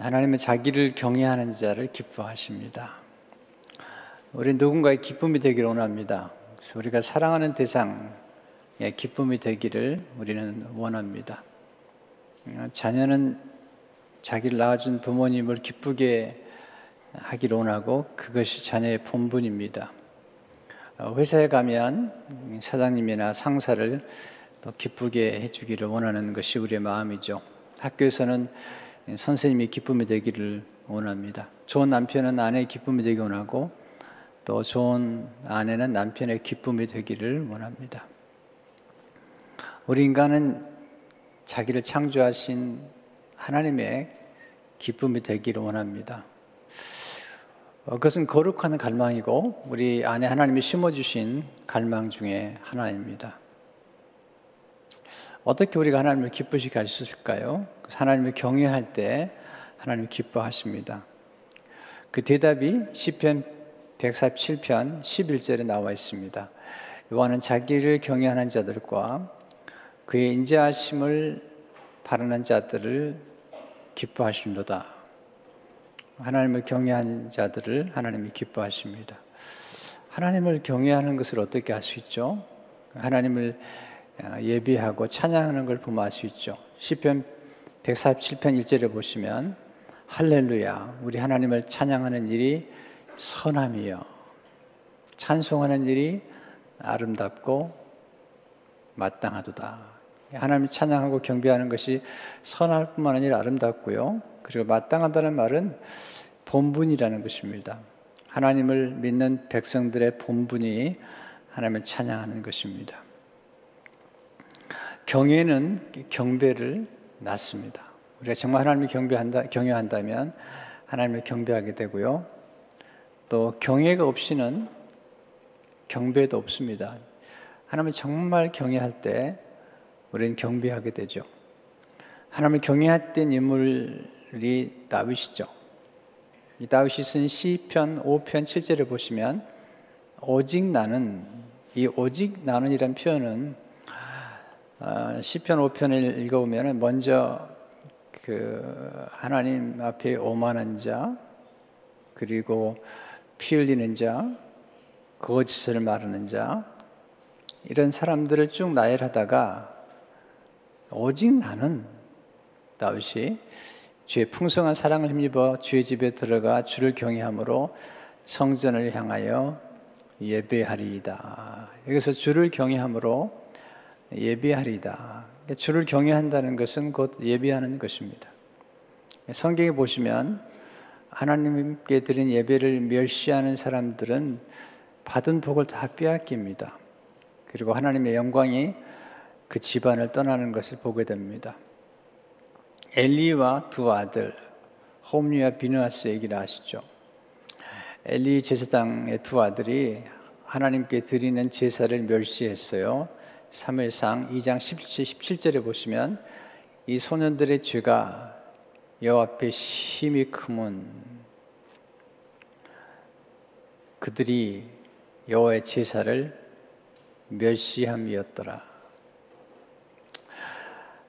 하나님은 자기를 경외하는 자를 기뻐하십니다. 우리 누군가의 기쁨이 되기를 원합니다. 그래서 우리가 사랑하는 대상의 기쁨이 되기를 우리는 원합니다. 자녀는 자기를 낳아준 부모님을 기쁘게 하기를 원하고 그것이 자녀의 본분입니다. 회사에 가면 사장님이나 상사를 또 기쁘게 해주기를 원하는 것이 우리의 마음이죠. 학교에서는 선생님이 기쁨이 되기를 원합니다. 좋은 남편은 아내의 기쁨이 되기를 원하고 또 좋은 아내는 남편의 기쁨이 되기를 원합니다. 우리 인간은 자기를 창조하신 하나님의 기쁨이 되기를 원합니다. 그것은 거룩한 갈망이고 우리 안에 하나님이 심어주신 갈망 중에 하나입니다. 어떻게 우리가 하나님을 기쁘시게 할 수 있을까요? 하나님을 경외할 때 하나님을 기뻐하십니다. 그 대답이 시편 147편 11절에 나와 있습니다. 요한은 자기를 경외하는 자들과 그의 인자하심을 바라는 자들을 기뻐하십니다. 하나님을 경외하는 자들을 하나님이 기뻐하십니다. 하나님을 경외하는 것을 어떻게 할 수 있죠? 하나님을 예비하고 찬양하는 걸 보면 알 수 있죠. 시편 147편 1절에 보시면 할렐루야 우리 하나님을 찬양하는 일이 선함이요 찬송하는 일이 아름답고 마땅하도다. 하나님을 찬양하고 경배하는 것이 선할 뿐만 아니라 아름답고요, 그리고 마땅하다는 말은 본분이라는 것입니다. 하나님을 믿는 백성들의 본분이 하나님을 찬양하는 것입니다. 경외는 경배를 낳습니다. 우리가 정말 하나님을 경외한다면 하나님을 경배하게 되고요. 또 경외가 없이는 경배도 없습니다. 하나님을 정말 경외할 때 우리는 경배하게 되죠. 하나님을 경외했던 인물이 다윗이죠. 이 다윗이 쓴 시편 5편 7절을 보시면 오직 나는이란 표현은 시편 5편을 읽어보면 먼저 그 하나님 앞에 오만한 자, 그리고 피 흘리는 자, 거짓을 말하는 자, 이런 사람들을 쭉 나열하다가 오직 나는, 다윗이 주의 풍성한 사랑을 힘입어 주의 집에 들어가 주를 경외함으로 성전을 향하여 예배하리이다. 여기서 주를 경외함으로 예배하리다. 주를 경외한다는 것은 곧 예배하는 것입니다. 성경에 보시면 하나님께 드린 예배를 멸시하는 사람들은 받은 복을 다 빼앗깁니다. 그리고 하나님의 영광이 그 집안을 떠나는 것을 보게 됩니다. 엘리와 두 아들 홉니와 비느하스 얘기를 아시죠? 엘리 제사장의 두 아들이 하나님께 드리는 제사를 멸시했어요. 사무엘상 2장 17절에 보시면 이 소년들의 죄가 여호와 앞에 심히 크문 그들이 여호와의 제사를 멸시함이었더라.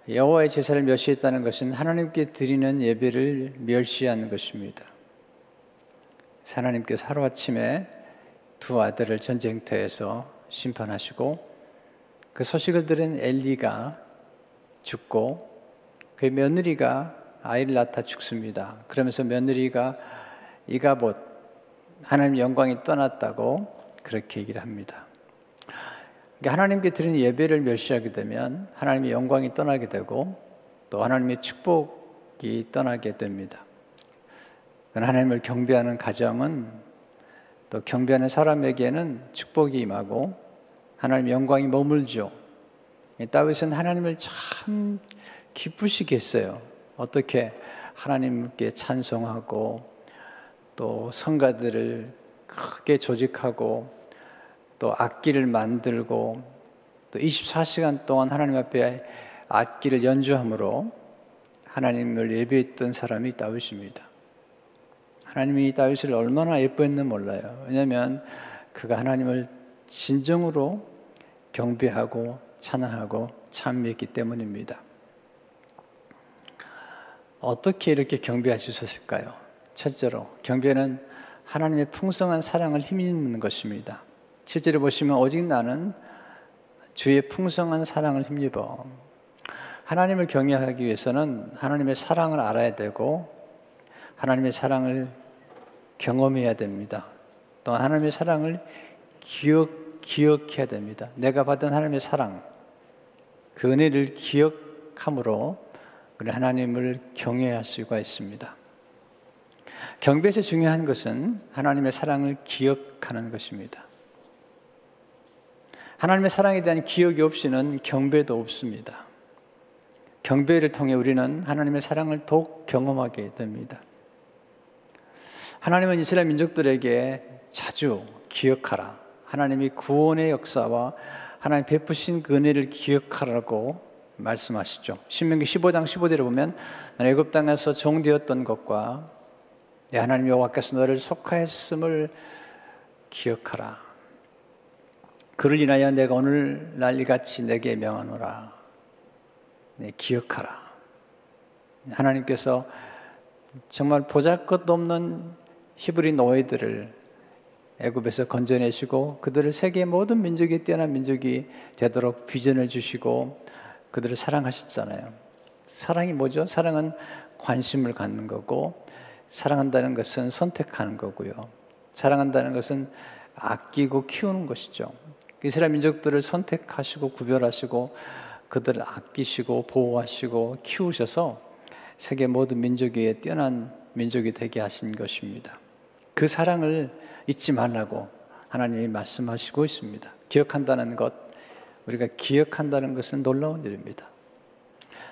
여호와의 제사를 멸시했다는 것은 하나님께 드리는 예배를 멸시한 것입니다. 하나님께서 하루아침에 두 아들을 전쟁터에서 심판하시고 그 소식을 들은 엘리가 죽고 그의 며느리가 아이를 낳다 죽습니다. 그러면서 며느리가 이가봇 하나님 영광이 떠났다고 그렇게 얘기를 합니다. 하나님께 드리는 예배를 멸시하게 되면 하나님의 영광이 떠나게 되고 또 하나님의 축복이 떠나게 됩니다. 하나님을 경배하는 가정은 또 경배하는 사람에게는 축복이 임하고 하나님의 영광이 머물죠. 다윗은 하나님을 참 기쁘시게 했어요. 어떻게 하나님께 찬송하고 또 성가들을 크게 조직하고 또 악기를 만들고 또 24시간 동안 하나님 앞에 악기를 연주함으로 하나님을 예배했던 사람이 다윗입니다. 하나님이 다윗을 얼마나 예뻐했는지 몰라요. 왜냐하면 그가 하나님을 진정으로 경배하고 찬양하고 찬미했기 때문입니다. 어떻게 이렇게 경배할 수 있었을까요? 첫째로 경배는 하나님의 풍성한 사랑을 힘입는 것입니다. 7절에 보시면 오직 나는 주의 풍성한 사랑을 힘입어. 하나님을 경외하기 위해서는 하나님의 사랑을 알아야 되고 하나님의 사랑을 경험해야 됩니다. 또 하나님의 사랑을 기억해야 됩니다. 내가 받은 하나님의 사랑, 그 은혜를 기억함으로 우리 하나님을 경외할 수가 있습니다. 경배에서 중요한 것은 하나님의 사랑을 기억하는 것입니다. 하나님의 사랑에 대한 기억이 없이는 경배도 없습니다. 경배를 통해 우리는 하나님의 사랑을 더욱 경험하게 됩니다. 하나님은 이스라엘 민족들에게 자주 기억하라, 하나님이 구원의 역사와 하나님 베푸신 그 은혜를 기억하라고 말씀하시죠. 신명기 15장 15절에 보면 애굽 땅에서 종되었던 것과 내 하나님 여호와께서 너를 속하였음을 기억하라. 그를 인하여 내가 오늘날 이같이 내게 명하노라. 네, 기억하라. 하나님께서 정말 보잘것없는 히브리 노예들을 애굽에서 건져내시고 그들을 세계 모든 민족이 뛰어난 민족이 되도록 비전을 주시고 그들을 사랑하셨잖아요. 사랑이 뭐죠? 사랑은 관심을 갖는 거고, 사랑한다는 것은 선택하는 거고요, 사랑한다는 것은 아끼고 키우는 것이죠. 이스라엘 민족들을 선택하시고 구별하시고 그들을 아끼시고 보호하시고 키우셔서 세계 모든 민족에 뛰어난 민족이 되게 하신 것입니다. 그 사랑을 잊지 말라고 하나님이 말씀하시고 있습니다. 기억한다는 것, 우리가 기억한다는 것은 놀라운 일입니다.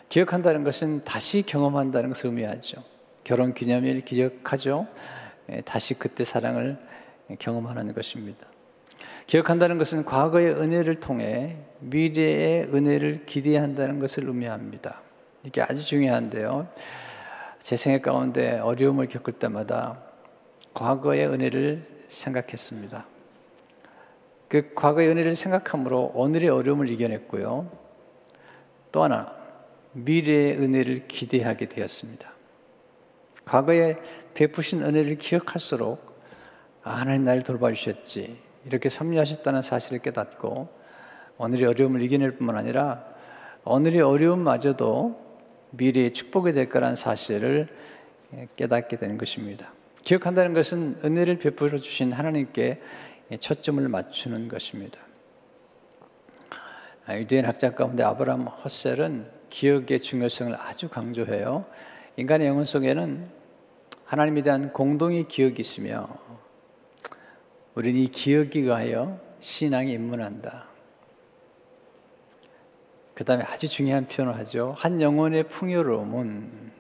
기억한다는 것은 다시 경험한다는 것을 의미하죠. 결혼 기념일 기억하죠. 다시 그때 사랑을 경험하는 것입니다. 기억한다는 것은 과거의 은혜를 통해 미래의 은혜를 기대한다는 것을 의미합니다. 이게 아주 중요한데요, 제 생애 가운데 어려움을 겪을 때마다 과거의 은혜를 생각했습니다. 그 과거의 은혜를 생각함으로 오늘의 어려움을 이겨냈고요, 또 하나 미래의 은혜를 기대하게 되었습니다. 과거에 베푸신 은혜를 기억할수록 아, 하나님 나를 돌봐주셨지, 이렇게 섭리하셨다는 사실을 깨닫고 오늘의 어려움을 이겨낼 뿐만 아니라 오늘의 어려움마저도 미래의 축복이 될 거라는 사실을 깨닫게 되는 것입니다. 기억한다는 것은 은혜를 베풀어 주신 하나님께 초점을 맞추는 것입니다. 유대인 학자 가운데 아브라함 허셀은 기억의 중요성을 아주 강조해요. 인간의 영혼 속에는 하나님에 대한 공동의 기억이 있으며 우리는 이 기억에 의하여 신앙에 입문한다. 그 다음에 아주 중요한 표현을 하죠. 한 영혼의 풍요로움은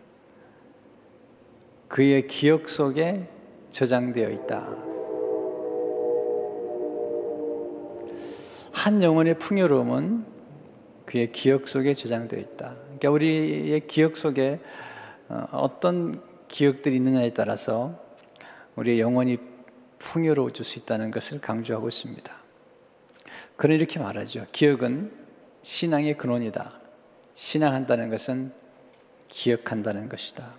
그의 기억 속에 저장되어 있다. 한 영혼의 풍요로움은 그의 기억 속에 저장되어 있다. 그러니까 우리의 기억 속에 어떤 기억들이 있느냐에 따라서 우리의 영혼이 풍요로워질 수 있다는 것을 강조하고 있습니다. 그는 이렇게 말하죠. 기억은 신앙의 근원이다. 신앙한다는 것은 기억한다는 것이다.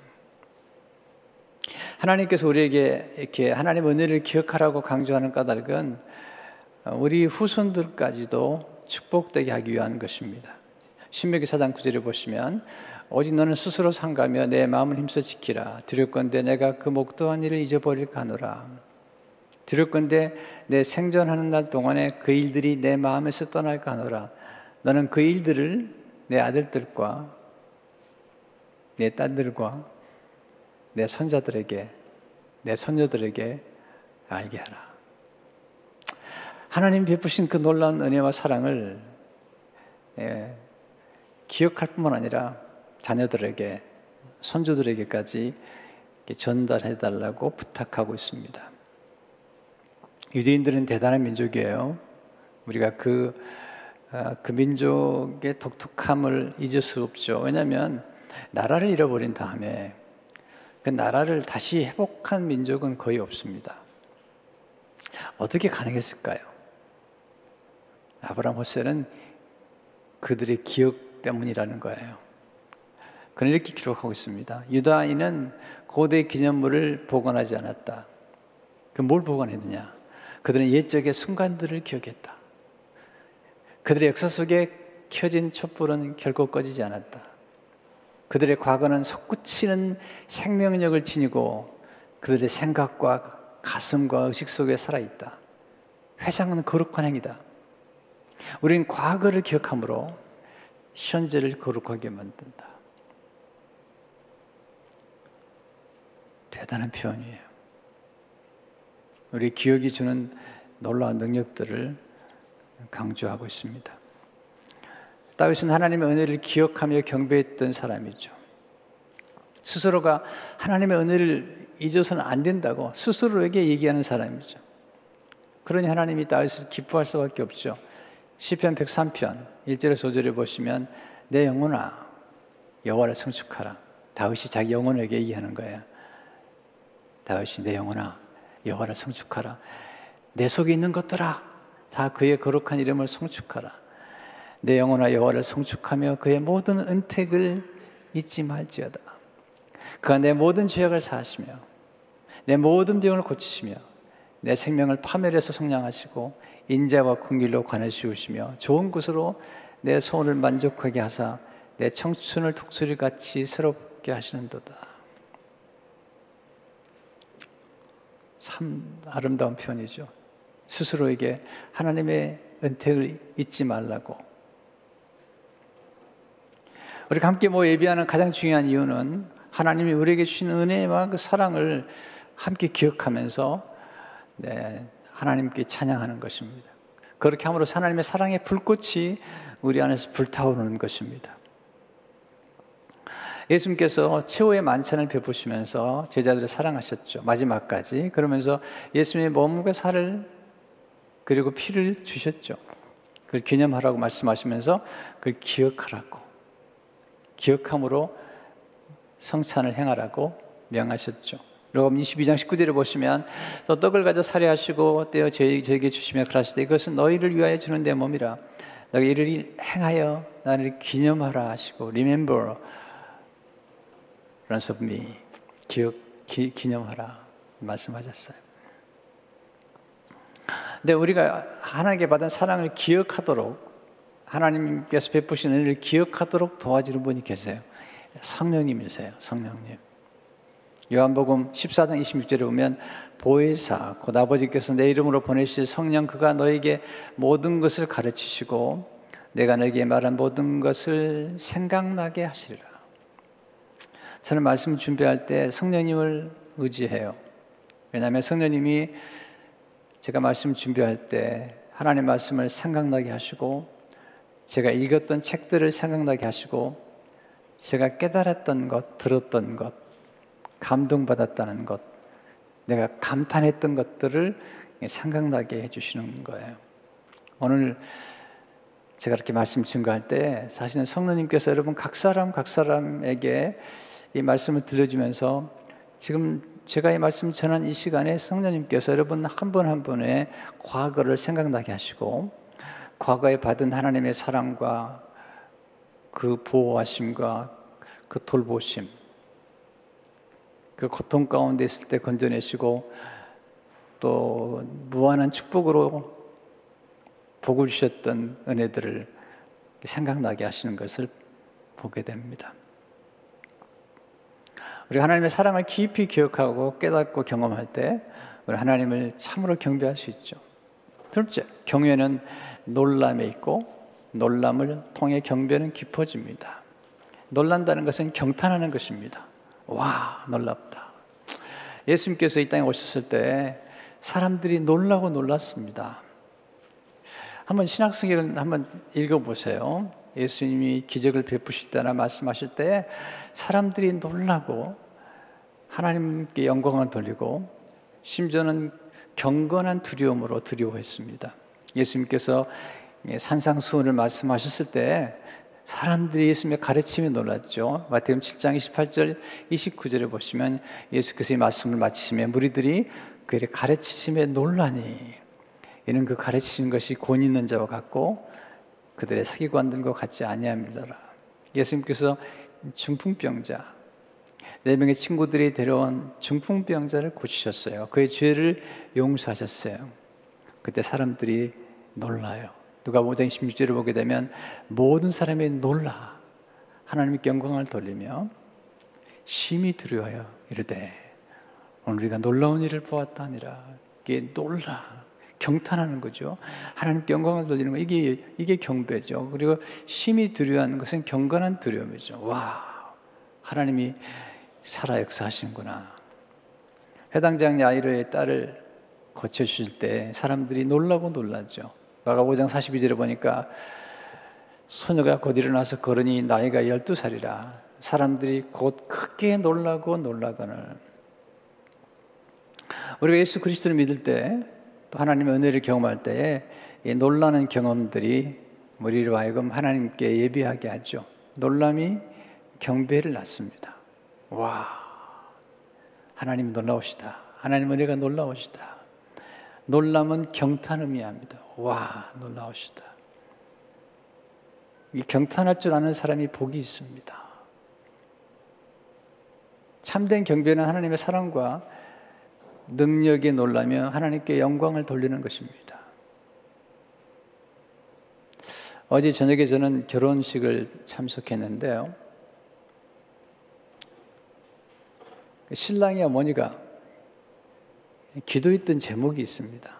하나님께서 우리에게 이렇게 하나님 은혜를 기억하라고 강조하는 까닭은 우리 후손들까지도 축복되게 하기 위한 것입니다. 신명기 4장 9절을 보시면 오직 너는 스스로 삼가며 내 마음을 힘써 지키라. 두렵건대 내가 그 목도한 일을 잊어버릴까 하노라. 두렵건대 내 생존하는 날 동안에 그 일들이 내 마음에서 떠날까 하노라. 너는 그 일들을 내 아들들과 내 딸들과 내 손자들에게 내 손녀들에게 알게 하라. 하나님 베푸신 그 놀라운 은혜와 사랑을 기억할 뿐만 아니라 자녀들에게 손주들에게까지 전달해 달라고 부탁하고 있습니다. 유대인들은 대단한 민족이에요. 우리가 그 민족의 독특함을 잊을 수 없죠. 왜냐하면 나라를 잃어버린 다음에 그 나라를 다시 회복한 민족은 거의 없습니다. 어떻게 가능했을까요? 아브라함 호세는 그들의 기억 때문이라는 거예요. 그는 이렇게 기록하고 있습니다. 유다인은 고대 기념물을 보관하지 않았다. 그 뭘 보관했느냐? 그들은 옛적의 순간들을 기억했다. 그들의 역사 속에 켜진 촛불은 결코 꺼지지 않았다. 그들의 과거는 솟구치는 생명력을 지니고 그들의 생각과 가슴과 의식 속에 살아있다. 회상은 거룩한 행위다. 우린 과거를 기억함으로 현재를 거룩하게 만든다. 대단한 표현이에요. 우리 기억이 주는 놀라운 능력들을 강조하고 있습니다. 다윗은 하나님의 은혜를 기억하며 경배했던 사람이죠. 스스로가 하나님의 은혜를 잊어서는 안 된다고 스스로에게 얘기하는 사람이죠. 그러니 하나님이 다윗을 기뻐할 수밖에 없죠. 시편 103편 1절의 소절을 보시면 내 영혼아 여호와를 송축하라. 다윗이 자기 영혼에게 얘기하는 거예요. 다윗이 내 영혼아 여호와를 송축하라. 내 속에 있는 것들아 다 그의 거룩한 이름을 송축하라. 내 영혼아 여호와를 송축하며 그의 모든 은택을 잊지 말지어다. 그가 내 모든 죄악을 사하시며 내 모든 병을 고치시며 내 생명을 파멸해서 속량하시고 인자와 긍휼로 관을 씌우시며 좋은 것으로 내 소원을 만족하게 하사 내 청춘을 독수리같이 새롭게 하시는도다. 참 아름다운 표현이죠. 스스로에게 하나님의 은택을 잊지 말라고. 우리가 함께 모여 예배하는 가장 중요한 이유는 하나님이 우리에게 주신 은혜와 그 사랑을 함께 기억하면서 하나님께 찬양하는 것입니다. 그렇게 함으로 하나님의 사랑의 불꽃이 우리 안에서 불타오르는 것입니다. 예수님께서 최후의 만찬을 베푸시면서 제자들을 사랑하셨죠. 마지막까지. 그러면서 예수님의 몸과 살을 그리고 피를 주셨죠. 그걸 기념하라고 말씀하시면서 그걸 기억하라고, 기억함으로 성찬을 행하라고 명하셨죠. 로마 22장 19절을 보시면 또 떡을 가져 살해하시고 떼어 저에게 주시며 그러시되 이것은 너희를 위하여 주는 내 몸이라 너희 이를 행하여 나를 기념하라 하시고 remember of me. 기념하라 말씀하셨어요. 근데 우리가 하나님께 받은 사랑을 기억하도록, 하나님께서 베푸신 은혜를 기억하도록 도와주는 분이 계세요. 성령님이세요. 성령님. 요한복음 14장 26절에 보면 보혜사 곧 아버지께서 내 이름으로 보내실 성령 그가 너에게 모든 것을 가르치시고 내가 너에게 말한 모든 것을 생각나게 하시리라. 저는 말씀 준비할 때 성령님을 의지해요. 왜냐하면 성령님이 제가 말씀 준비할 때 하나님 말씀을 생각나게 하시고 제가 읽었던 책들을 생각나게 하시고 제가 깨달았던 것, 들었던 것, 감동받았다는 것, 내가 감탄했던 것들을 생각나게 해주시는 거예요. 오늘 제가 이렇게 말씀 증거할 때 사실은 성령님께서 여러분 각 사람 각 사람에게 이 말씀을 들려주면서 지금 제가 이 말씀 전한 이 시간에 성령님께서 여러분 한 분 한 분의 과거를 생각나게 하시고 과거에 받은 하나님의 사랑과 그 보호하심과 그 돌보심, 그 고통 가운데 있을 때 건져내시고 또 무한한 축복으로 복을 주셨던 은혜들을 생각나게 하시는 것을 보게 됩니다. 우리 하나님의 사랑을 깊이 기억하고 깨닫고 경험할 때 우리 하나님을 참으로 경배할 수 있죠. 둘째, 경외는 놀람에 있고 놀람을 통해 경배는 깊어집니다. 놀란다는 것은 경탄하는 것입니다. 와, 놀랍다. 예수님께서 이 땅에 오셨을 때 사람들이 놀라고 놀랐습니다. 한번 신약성경을 한번 읽어보세요. 예수님이 기적을 베푸시다나 말씀하실 때 사람들이 놀라고 하나님께 영광을 돌리고 심지어는 경건한 두려움으로 두려워했습니다. 예수님께서 산상수훈을 말씀하셨을 때 사람들이 예수님의 가르침에 놀랐죠. 마태복음 7장 28절 29절에 보시면 예수께서 이 말씀을 마치시며 무리들이 그의 가르치심에 놀라니 이는 그 가르치신 것이 권위 있는 자와 같고 그들의 서기관들과 같지 아니함이더라. 예수님께서 중풍병자, 4명의 친구들이 데려온 중풍병자를 고치셨어요. 그의 죄를 용서하셨어요. 그때 사람들이 놀라요. 누가 5장 16절을 보게 되면 모든 사람이 놀라 하나님의 영광을 돌리며 심히 두려워하여 이르되 오늘 우리가 놀라운 일을 보았다니라. 이게 놀라 경탄하는 거죠. 하나님께 영광을 돌리는 거, 이게 경배죠. 그리고 심히 두려워하는 것은 경건한 두려움이죠. 와, 하나님이 살아 역사하시는구나. 회당장 야이로의 딸을 고쳐주실 때 사람들이 놀라고 놀랐죠. 마가 5장 42절에 보니까 소녀가 곧 일어나서 걸으니 나이가 12살이라 사람들이 곧 크게 놀라고 놀라거늘. 우리가 예수 그리스도를 믿을 때 또 하나님의 은혜를 경험할 때에 이 놀라는 경험들이 우리로 하여금 하나님께 예비하게 하죠. 놀람이 경배를 낳습니다. 와, 하나님 놀라우시다. 하나님 은혜가 놀라우시다. 놀람은 경탄을 의미합니다. 와, 놀라우시다. 이 경탄할 줄 아는 사람이 복이 있습니다. 참된 경배는 하나님의 사랑과 능력에 놀라며 하나님께 영광을 돌리는 것입니다. 어제 저녁에 저는 결혼식을 참석했는데요, 신랑의 어머니가 기도했던 제목이 있습니다.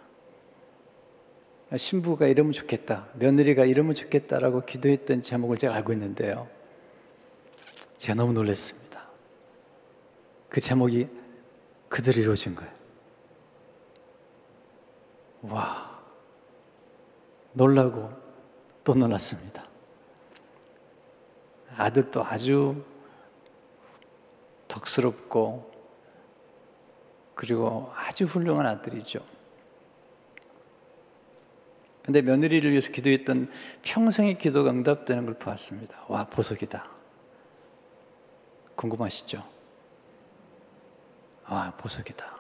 신부가 이러면 좋겠다, 며느리가 이러면 좋겠다라고 기도했던 제목을 제가 알고 있는데요, 제가 너무 놀랐습니다. 그 제목이 그대로 이루어진 거예요. 와, 놀라고 또 놀랐습니다. 아들도 아주 덕스럽고 그리고 아주 훌륭한 아들이죠. 근데 며느리를 위해서 기도했던 평생의 기도가 응답되는 걸 보았습니다. 와, 보석이다. 궁금하시죠? 아, 보석이다.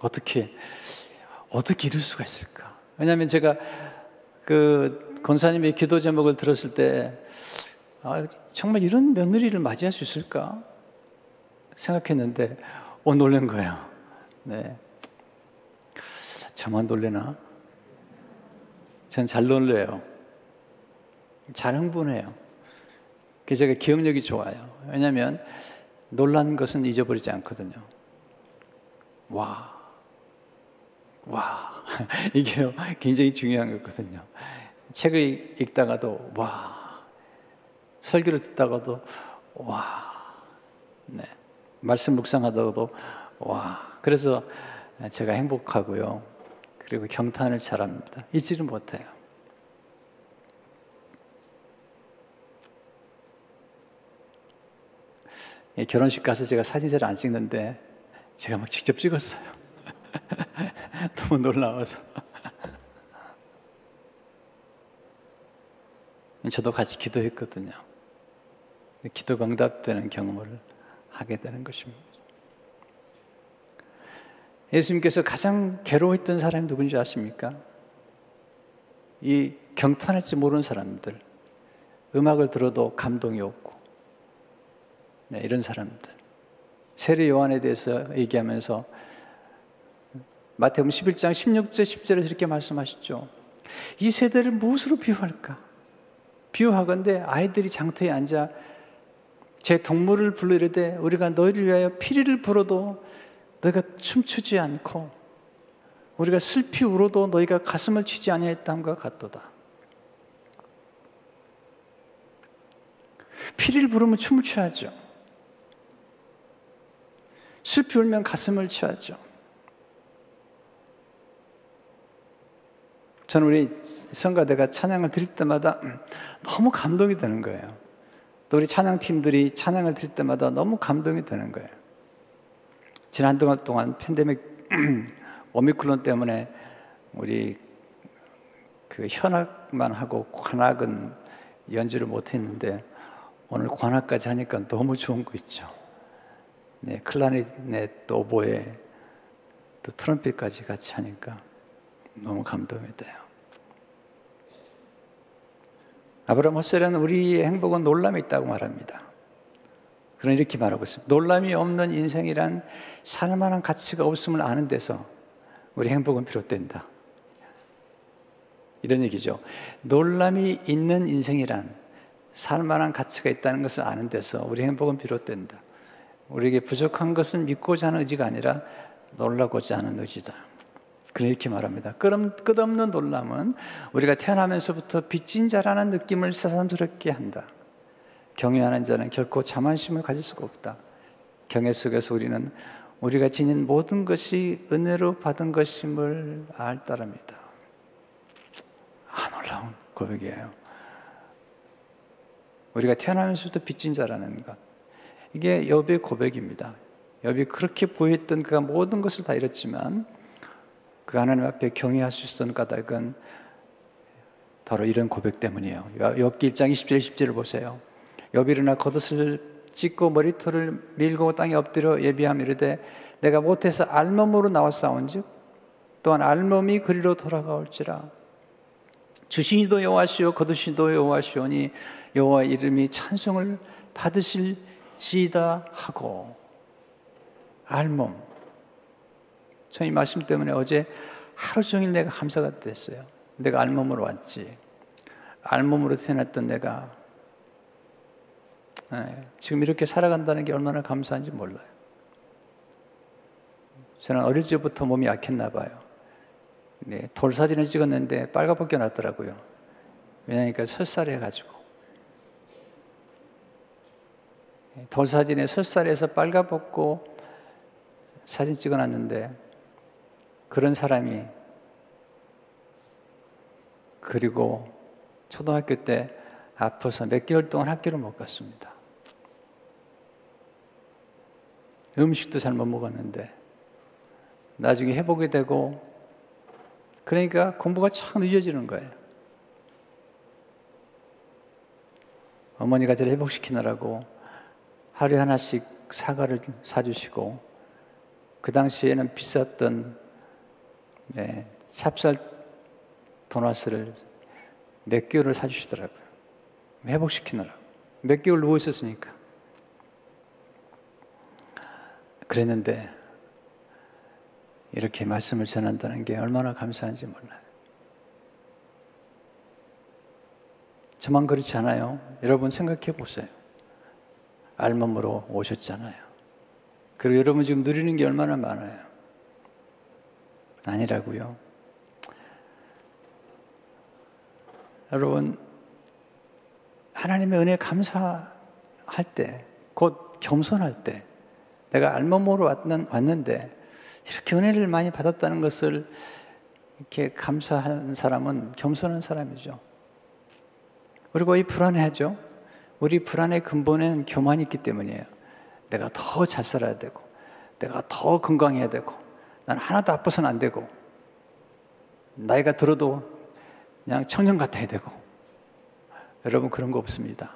어떻게 이룰 수가 있을까? 왜냐하면 제가 그 권사님의 기도 제목을 들었을 때 정말 이런 며느리를 맞이할 수 있을까 생각했는데 놀란 거예요. 네, 저만 놀래나? 전 잘 놀래요. 잘 흥분해요. 그래서 제가 기억력이 좋아요. 왜냐하면 놀란 것은 잊어버리지 않거든요. 와, 이게 굉장히 중요한 거거든요. 책을 읽다가도 와, 설교를 듣다가도 와, 네, 말씀 묵상하다가도 와. 그래서 제가 행복하고요, 그리고 경탄을 잘합니다. 잊지는 못해요. 결혼식 가서 제가 사진 잘 안 찍는데 제가 막 직접 찍었어요. 너무 놀라워서. 저도 같이 기도했거든요. 기도가 응답되는 경험을 하게 되는 것입니다. 예수님께서 가장 괴로워했던 사람이 누군지 아십니까? 이 경탄할지 모르는 사람들, 음악을 들어도 감동이 없고, 네, 이런 사람들. 세례 요한에 대해서 얘기하면서 마태복음 11장 16절 10절에서 이렇게 말씀하시죠. 이 세대를 무엇으로 비유할까? 비유하건대 아이들이 장터에 앉아 제 동물을 불러 이르되 우리가 너희를 위하여 피리를 불어도 너희가 춤추지 않고 우리가 슬피 울어도 너희가 가슴을 치지 아니하였다함과 같도다. 피리를 부르면 춤을 춰야죠. 슬피 울면 가슴을 쳐야죠. 저는 우리 성가대가 찬양을 드릴 때마다 너무 감동이 되는 거예요. 또 우리 찬양팀들이 찬양을 드릴 때마다 너무 감동이 되는 거예요. 지난 동안 팬데믹 오미크론 때문에 우리 그 현악만 하고 관악은 연주를 못했는데 오늘 관악까지 하니까 너무 좋은 거 있죠. 네, 클라리넷, 오보에 또 트럼펫까지 같이 하니까 너무 감동이 돼요. 아브라함 헛설은 우리의 행복은 놀람에 있다고 말합니다. 그런 이렇게 말하고 있습니다. 놀람이 없는 인생이란 살만한 가치가 없음을 아는 데서 우리 행복은 비롯된다. 이런 얘기죠. 놀람이 있는 인생이란 살만한 가치가 있다는 것을 아는 데서 우리 행복은 비롯된다. 우리에게 부족한 것은 믿고자 하는 의지가 아니라 놀라고자 하는 의지다. 그렇게 말합니다. 끝없는 놀람은 우리가 태어나면서부터 빚진 자라는 느낌을 새삼스럽게 한다. 경외하는 자는 결코 자만심을 가질 수가 없다. 경외 속에서 우리는 우리가 지닌 모든 것이 은혜로 받은 것임을 알따랍니다. 아, 놀라운 고백이에요. 우리가 태어나면서부터 빚진 자라는 것, 이게 욥의 고백입니다. 욥이 그렇게 보였던 그가 모든 것을 다 잃었지만 그 하나님 앞에 경외할 수 있었던 까닭은 바로 이런 고백 때문이에요. 욥기 1장 20절 20절을 보세요. 욥이 일어나 겉옷을 찢고 머리털을 밀고 땅에 엎드려 예비하며 이르되 내가 못해서 알몸으로 나와 싸운즉 또한 알몸이 그리로 돌아가올지라. 주신이도 여호와시오 거두신이도 여호와시오니 여호와 이름이 찬송을 받으실지이다 하고. 알몸, 저는 이 말씀 때문에 어제 하루 종일 내가 감사가 됐어요. 내가 알몸으로 왔지. 알몸으로 태어났던 내가 지금 이렇게 살아간다는 게 얼마나 감사한지 몰라요. 저는 어릴 적부터 몸이 약했나 봐요. 네, 돌 사진을 찍었는데 빨갛게 났더라고요. 왜냐니까 설사해가지고. 돌 사진에 설사해서 빨갛고 사진 찍어놨는데 그런 사람이, 그리고 초등학교 때 아파서 몇 개월 동안 학교를 못 갔습니다. 음식도 잘 못 먹었는데 나중에 회복이 되고, 그러니까 공부가 참 늦어지는 거예요. 어머니가 저를 회복시키느라고 하루에 하나씩 사과를 사주시고, 그 당시에는 비쌌던 찹쌀 도넛을 몇 개월을 사주시더라고요. 회복시키느라고. 몇 개월 누워 있었으니까. 그랬는데 이렇게 말씀을 전한다는 게 얼마나 감사한지 몰라요. 저만 그렇지 않아요. 여러분 생각해 보세요. 알몸으로 오셨잖아요. 그리고 여러분 지금 누리는 게 얼마나 많아요. 아니라고요. 여러분 하나님의 은혜에 감사할 때, 곧 겸손할 때, 내가 알몸으로 왔는데 이렇게 은혜를 많이 받았다는 것을 이렇게 감사하는 사람은 겸손한 사람이죠. 그리고 이 불안해하죠. 우리 불안의 근본에는 교만이 있기 때문이에요. 내가 더 잘 살아야 되고, 내가 더 건강해야 되고, 난 하나도 아파서는 안 되고, 나이가 들어도 그냥 청년 같아야 되고. 여러분 그런 거 없습니다.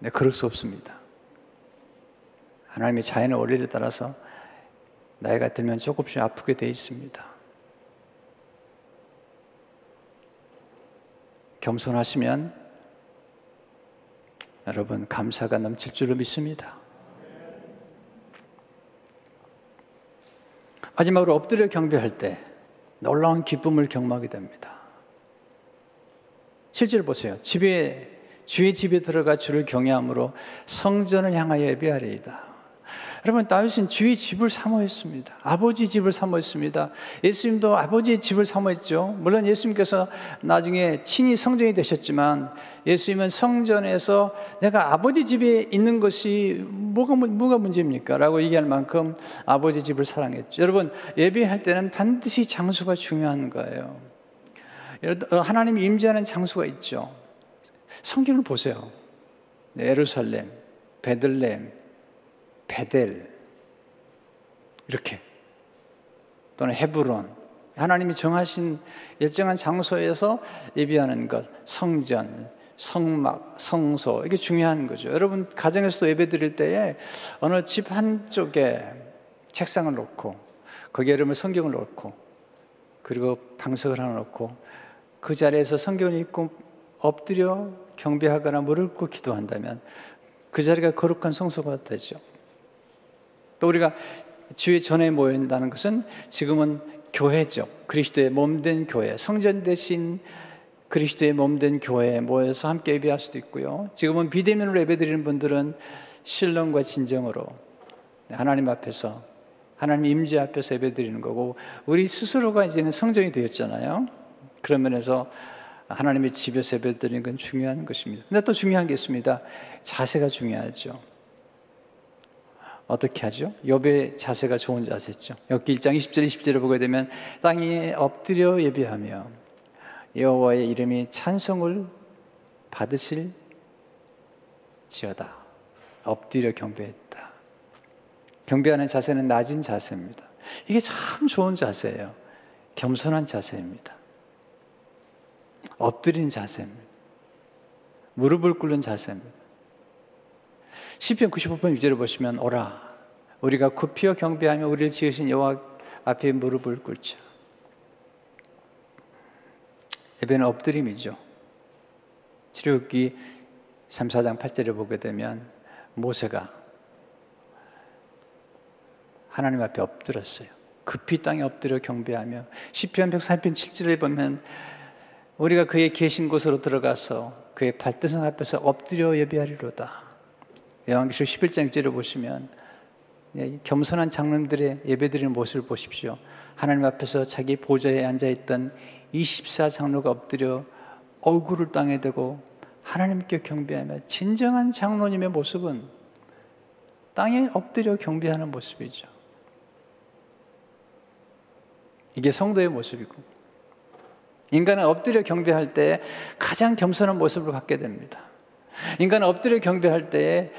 네, 그럴 수 없습니다. 하나님의 자연의 원리를 따라서 나이가 들면 조금씩 아프게 돼 있습니다. 겸손하시면 여러분 감사가 넘칠 줄로 믿습니다. 마지막으로 엎드려 경배할 때 놀라운 기쁨을 경험하게 됩니다. 7절 보세요. 주의 집에 들어가 주를 경외함으로 성전을 향하여 예배하리이다. 여러분 다윗은 주의 집을 사모했습니다. 아버지 집을 사모했습니다. 예수님도 아버지의 집을 사모했죠. 물론 예수님께서 나중에 친히 성전이 되셨지만 예수님은 성전에서 내가 아버지 집에 있는 것이 뭐가 문제입니까? 라고 얘기할 만큼 아버지 집을 사랑했죠. 여러분 예배할 때는 반드시 장소가 중요한 거예요. 하나님이 임재하는 장소가 있죠. 성경을 보세요. 예루살렘, 베들레헴, 베델, 이렇게, 또는 헤브론, 하나님이 정하신 일정한 장소에서 예배하는 것, 성전, 성막, 성소, 이게 중요한 거죠. 여러분 가정에서도 예배 드릴 때에 어느 집 한쪽에 책상을 놓고 거기에 여러분 성경을 놓고 그리고 방석을 하나 놓고 그 자리에서 성경을 읽고 엎드려 경배하거나 무릎 꿇고 기도한다면 그 자리가 거룩한 성소가 되죠. 또 우리가 주의 전에 모인다는 것은 지금은 교회죠. 그리스도의 몸된 교회, 성전 대신 그리스도의 몸된 교회에 모여서 함께 예배할 수도 있고요. 지금은 비대면으로 예배드리는 분들은 신령과 진정으로 하나님 앞에서, 하나님 임재 앞에서 예배드리는 거고, 우리 스스로가 이제는 성전이 되었잖아요. 그런 면에서 하나님의 집에서 예배드리는 건 중요한 것입니다. 근데 또 중요한 게 있습니다. 자세가 중요하죠. 어떻게 하죠? 욥의 자세가 좋은 자세죠. 욥기 1장 20절 20절을 보게 되면 땅에 엎드려 예배하며 여호와의 이름이 찬송을 받으실 지어다. 엎드려 경배했다. 경배하는 자세는 낮은 자세입니다. 이게 참 좋은 자세예요. 겸손한 자세입니다. 엎드린 자세입니다. 무릎을 꿇는 자세입니다. 시편 95편 6절을 보시면 오라 우리가 굽혀 경배하며 우리를 지으신 여호와 앞에 무릎을 꿇자. 예배는 엎드림이죠. 출애굽기 34장 8절을 보게 되면 모세가 하나님 앞에 엎드렸어요. 급히 땅에 엎드려 경배하며 시편 104편 7절을 보면 우리가 그의 계신 곳으로 들어가서 그의 발등상 앞에서 엎드려 예배하리로다. 요한계시록 11장 6절을 보시면 겸손한 장로님들의 예배드리는 모습을 보십시오. 하나님 앞에서 자기 보좌에 앉아있던 24장로가 엎드려 얼굴을 땅에 대고 하나님께 경배하며, 진정한 장로님의 모습은 땅에 엎드려 경배하는 모습이죠. 이게 성도의 모습이고, 인간은 엎드려 경배할 때 가장 겸손한 모습을 갖게 됩니다. 인간은 엎드려 경배할 때에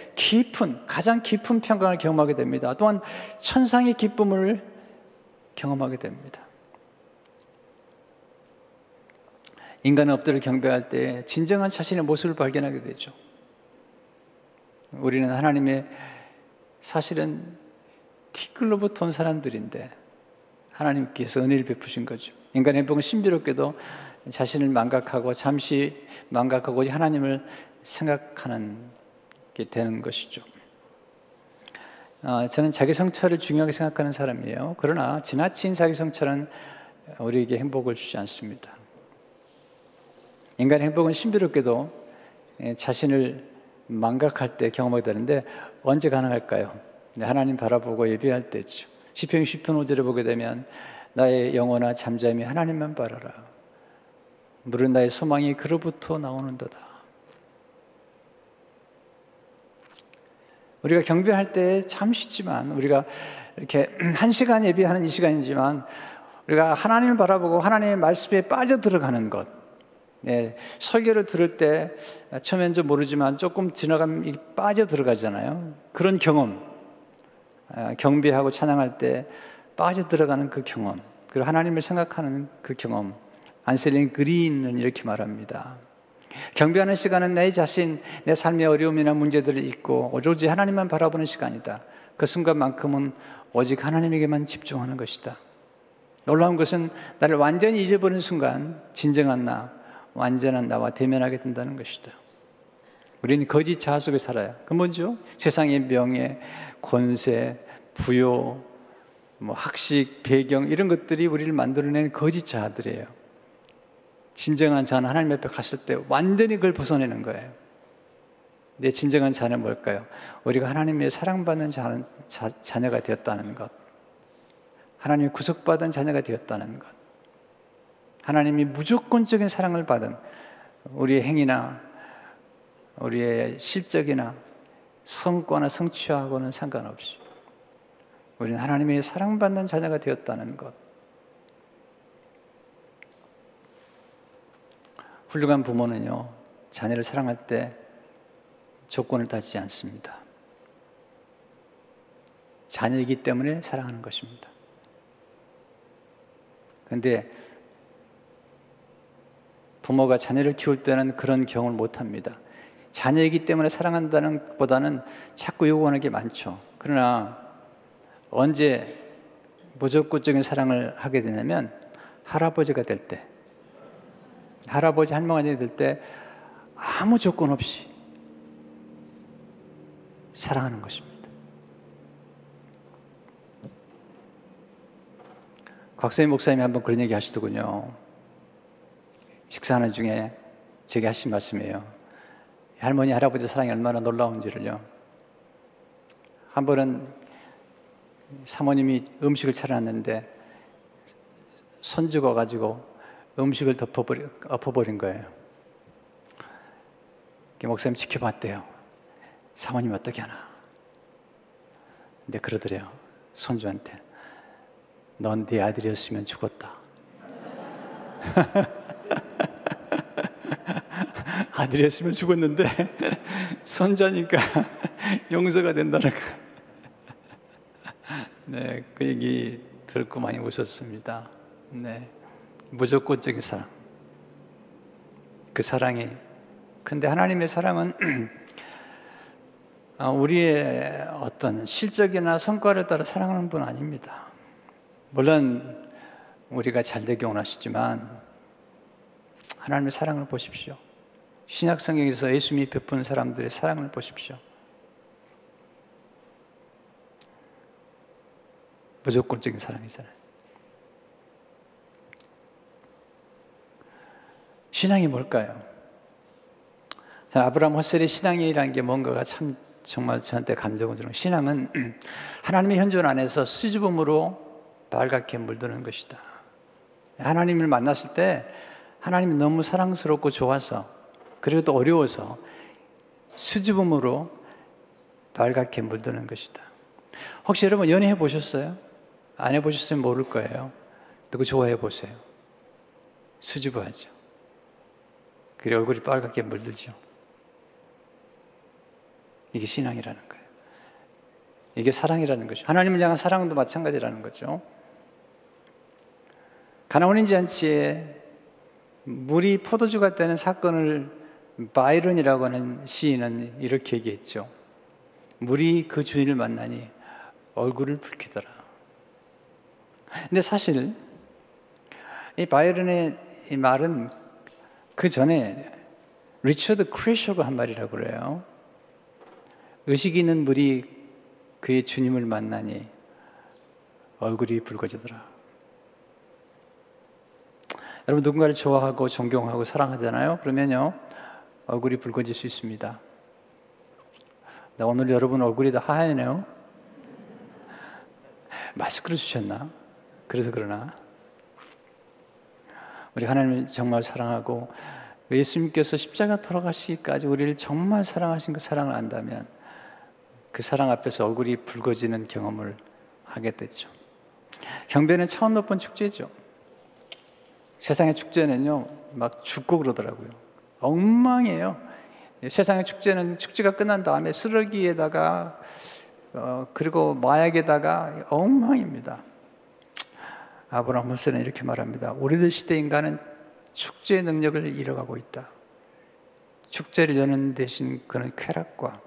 가장 깊은 평강을 경험하게 됩니다. 또한 천상의 기쁨을 경험하게 됩니다. 인간은 엎드려 경배할 때 진정한 자신의 모습을 발견하게 되죠. 우리는 하나님의 사실은 티끌로부터 온 사람들인데 하나님께서 은혜를 베푸신 거죠. 인간의 행복은 신비롭게도 자신을 망각하고 잠시 망각하고 하나님을 생각하는 게 되는 것이죠. 저는 자기 성찰을 중요하게 생각하는 사람이에요. 그러나 지나친 자기 성찰은 우리에게 행복을 주지 않습니다. 인간의 행복은 신비롭게도 자신을 망각할 때 경험하게 되는데 언제 가능할까요? 하나님 바라보고 예배할 때죠. 시편 10편 5절을 보게 되면 나의 영혼아 잠잠히 하나님만 바라라. 물은 나의 소망이 그로부터 나오는도다. 우리가 경배할 때 잠시지만, 우리가 이렇게 한 시간 예배하는 이 시간이지만, 우리가 하나님을 바라보고 하나님의 말씀에 빠져들어가는 것. 네, 설교를 들을 때 처음엔 좀 모르지만 조금 지나가면 빠져들어가잖아요. 그런 경험, 경배하고 찬양할 때 빠져들어가는 그 경험, 그리고 하나님을 생각하는 그 경험. 안셀린 그린은 이렇게 말합니다. 경배하는 시간은 내 자신, 내 삶의 어려움이나 문제들을 잊고 오로지 하나님만 바라보는 시간이다. 그 순간만큼은 오직 하나님에게만 집중하는 것이다. 놀라운 것은 나를 완전히 잊어버리는 순간 진정한 나, 완전한 나와 대면하게 된다는 것이다. 우리는 거짓 자아 속에 살아요. 그 뭐죠? 세상의 명예, 권세, 부요, 학식, 배경 이런 것들이 우리를 만들어낸 거짓 자아들이에요. 진정한 자는 하나님 앞에 갔을 때 완전히 그걸 벗어내는 거예요. 내 진정한 자는 뭘까요? 우리가 하나님의 사랑받는 자녀가 되었다는 것, 하나님의 구속받은 자녀가 되었다는 것, 하나님이 무조건적인 사랑을 받은 우리의 행위나 우리의 실적이나 성과나 성취하고는 상관없이 우리는 하나님의 사랑받는 자녀가 되었다는 것. 훌륭한 부모는요, 자녀를 사랑할 때 조건을 따지지 않습니다. 자녀이기 때문에 사랑하는 것입니다. 그런데 부모가 자녀를 키울 때는 그런 경험을 못합니다. 자녀이기 때문에 사랑한다는 것보다는 자꾸 요구하는 게 많죠. 그러나 언제 무조건적인 사랑을 하게 되냐면 할아버지가 될 때, 할아버지 할머니 될 때 아무 조건 없이 사랑하는 것입니다. 곽세민 목사님이 한번 그런 얘기 하시더군요. 식사하는 중에 제게 하신 말씀이에요. 할머니, 할아버지 사랑이 얼마나 놀라운지를요. 한 번은 사모님이 음식을 차려놨는데 손주가 가지고 음식을 덮어버린 거예요. 목사님 지켜봤대요. 사모님 어떻게 하나? 근데 그러더래요. 손주한테. 넌 네 아들이었으면 죽었다. 아들이었으면 죽었는데 손자니까 용서가 된다는 거. 네, 그 얘기 듣고 많이 웃었습니다. 네, 무조건적인 사랑. 그 사랑이. 근데 하나님의 사랑은 우리의 어떤 실적이나 성과를 따라 사랑하는 분 아닙니다. 물론 우리가 잘 되기 원하시지만 하나님의 사랑을 보십시오. 신약 성경에서 예수님이 베푼 사람들의 사랑을 보십시오. 무조건적인 사랑이잖아요. 신앙이 뭘까요? 아브라함 허셀의 신앙이라는 게 뭔가가 참 정말 저한테 감동을 주는. 신앙은 하나님의 현존 안에서 수줍음으로 빨갛게 물드는 것이다. 하나님을 만났을 때 하나님이 너무 사랑스럽고 좋아서, 그리고 또 어려워서 수줍음으로 빨갛게 물드는 것이다. 혹시 여러분 연애해 보셨어요? 안 해보셨으면 모를 거예요. 누구 좋아해 보세요. 수줍어하죠. 그리고 얼굴이 빨갛게 물들죠. 이게 신앙이라는 거예요. 이게 사랑이라는 거죠. 하나님을 향한 사랑도 마찬가지라는 거죠. 가나온인 잔치에 물이 포도주가 되는 사건을 바이런이라고 하는 시인은 이렇게 얘기했죠. 물이 그 주인을 만나니 얼굴을 붉히더라. 근데 사실 이 바이런의 이 말은 그 전에 리처드 크래셔가 한 말이라고 그래요. 의식이 있는 물이 그의 주님을 만나니 얼굴이 붉어지더라. 여러분 누군가를 좋아하고 존경하고 사랑하잖아요. 그러면요 얼굴이 붉어질 수 있습니다. 나 오늘 여러분 얼굴이 다 하얘네요. 마스크를 쓰셨나? 그래서 그러나? 우리 하나님을 정말 사랑하고 예수님께서 십자가 돌아가시기까지 우리를 정말 사랑하신 그 사랑을 안다면 그 사랑 앞에서 얼굴이 붉어지는 경험을 하게 됐죠. 경배는 차원 높은 축제죠. 세상의 축제는요 막 죽고 그러더라고요. 엉망이에요. 세상의 축제는 축제가 끝난 다음에 쓰레기에다가 그리고 마약에다가 엉망입니다. 아브라함 허셀은 이렇게 말합니다. 우리들 시대 인간은 축제의 능력을 잃어가고 있다. 축제를 여는 대신 그는 쾌락과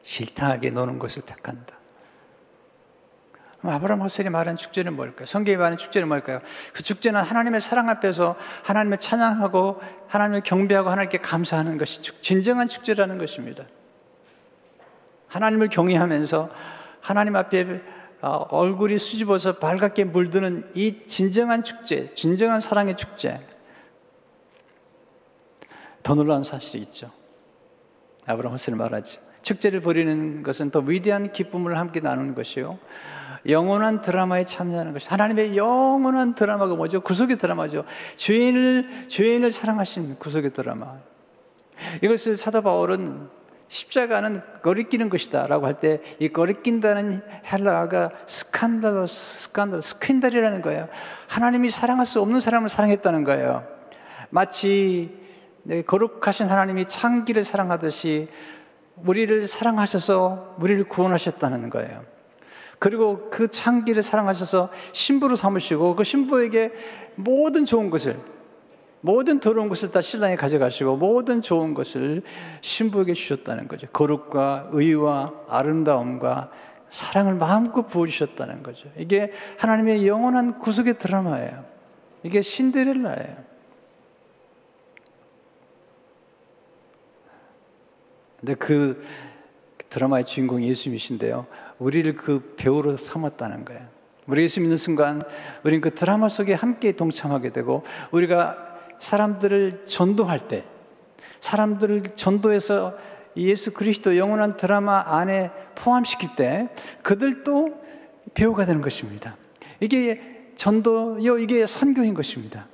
질타하게 노는 것을 택한다. 아브라함 허셀이 말한 축제는 뭘까요? 성경이 말한 축제는 뭘까요? 그 축제는 하나님의 사랑 앞에서 하나님을 찬양하고 하나님을 경배하고 하나님께 감사하는 것이 진정한 축제라는 것입니다. 하나님을 경외하면서 하나님 앞에 얼굴이 수줍어서 발갛게 물드는 이 진정한 축제, 진정한 사랑의 축제. 더 놀라운 사실이 있죠. 아브라함 허셀이 말하죠. 축제를 벌이는 것은 더 위대한 기쁨을 함께 나누는 것이요 영원한 드라마에 참여하는 것이. 하나님의 영원한 드라마가 뭐죠? 구속의 드라마죠. 죄인을 사랑하신 구속의 드라마. 이것을 사도 바울은 십자가는 거리끼는 것이다 라고 할 때 이 거리낀다는 헬라어가 스칸달이라는 거예요. 하나님이 사랑할 수 없는 사람을 사랑했다는 거예요. 마치 거룩하신 하나님이 창기를 사랑하듯이 우리를 사랑하셔서 우리를 구원하셨다는 거예요. 그리고 그 창기를 사랑하셔서 신부로 삼으시고 그 신부에게 모든 좋은 것을, 모든 더러운 것을 다 신랑이 가져가시고 모든 좋은 것을 신부에게 주셨다는 거죠. 거룩과 의와 아름다움과 사랑을 마음껏 부어주셨다는 거죠. 이게 하나님의 영원한 구속의 드라마예요. 이게 신데렐라예요. 근데 그 드라마의 주인공이 예수님이신데요, 우리를 그 배우로 삼았다는 거예요. 우리 예수 믿는 순간 우리는 그 드라마 속에 함께 동참하게 되고, 우리가 사람들을 전도할 때 사람들을 전도해서 예수 그리스도 영원한 드라마 안에 포함시킬 때 그들도 배우가 되는 것입니다. 이게 전도요, 이게 선교인 것입니다.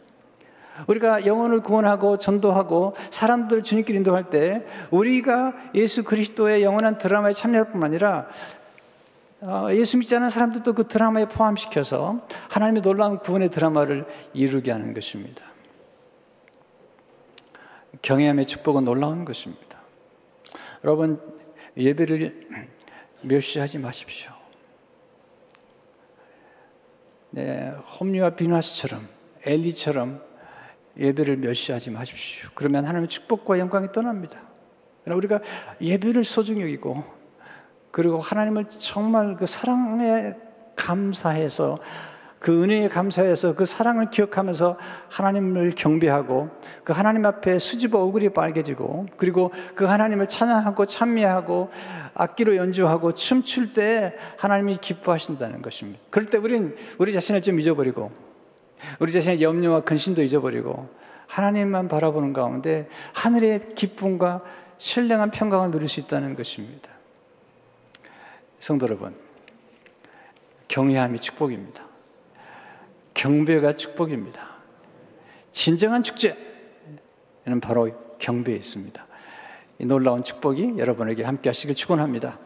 우리가 영혼을 구원하고 전도하고 사람들 주님께 인도할 때 우리가 예수 그리스도의 영원한 드라마에 참여할 뿐만 아니라 예수 믿지 않은 사람들도 그 드라마에 포함시켜서 하나님의 놀라운 구원의 드라마를 이루게 하는 것입니다. 경외함의 축복은 놀라운 것입니다. 여러분, 예배를 멸시하지 마십시오. 네, 홈리와 비나스처럼, 엘리처럼 예배를 멸시하지 마십시오. 그러면 하나님의 축복과 영광이 떠납니다. 우리가 예배를 소중히 여기고, 그리고 하나님을 정말 그 사랑에 감사해서, 그 은혜에 감사해서 그 사랑을 기억하면서 하나님을 경배하고, 그 하나님 앞에 수줍어 얼굴이 빨개지고, 그리고 그 하나님을 찬양하고 찬미하고 악기로 연주하고 춤출 때 하나님이 기뻐하신다는 것입니다. 그럴 때 우린 우리 자신을 좀 잊어버리고, 우리 자신의 염려와 근심도 잊어버리고 하나님만 바라보는 가운데 하늘의 기쁨과 신령한 평강을 누릴 수 있다는 것입니다. 성도 여러분, 경외함이 축복입니다. 경배가 축복입니다. 진정한 축제는 바로 경배에 있습니다. 이 놀라운 축복이 여러분에게 함께 하시길 축원합니다.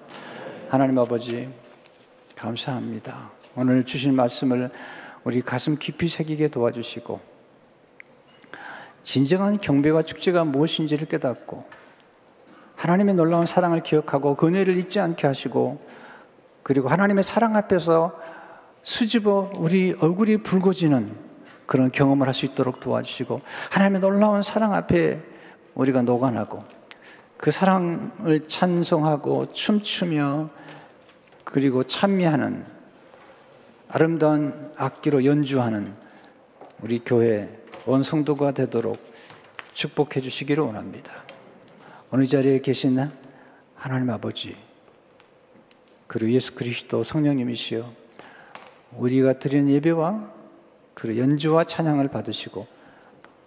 하나님 아버지, 감사합니다. 오늘 주신 말씀을 우리 가슴 깊이 새기게 도와주시고, 진정한 경배와 축제가 무엇인지를 깨닫고, 하나님의 놀라운 사랑을 기억하고 그 은혜를 잊지 않게 하시고, 그리고 하나님의 사랑 앞에서 수줍어 우리 얼굴이 붉어지는 그런 경험을 할 수 있도록 도와주시고, 하나님의 놀라운 사랑 앞에 우리가 노관하고 그 사랑을 찬송하고 춤추며 그리고 찬미하는, 아름다운 악기로 연주하는 우리 교회 원성도가 되도록 축복해 주시기를 원합니다. 오늘 자리에 계신 하나님 아버지, 그리고 예수 그리스도 성령님이시여, 우리가 드리는 예배와 그 연주와 찬양을 받으시고,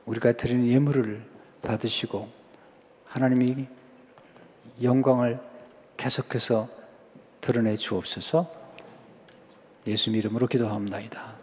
우리가 드리는 예물을 받으시고, 하나님이 영광을 계속해서 드러내 주옵소서. 예수 이름으로 기도합니다.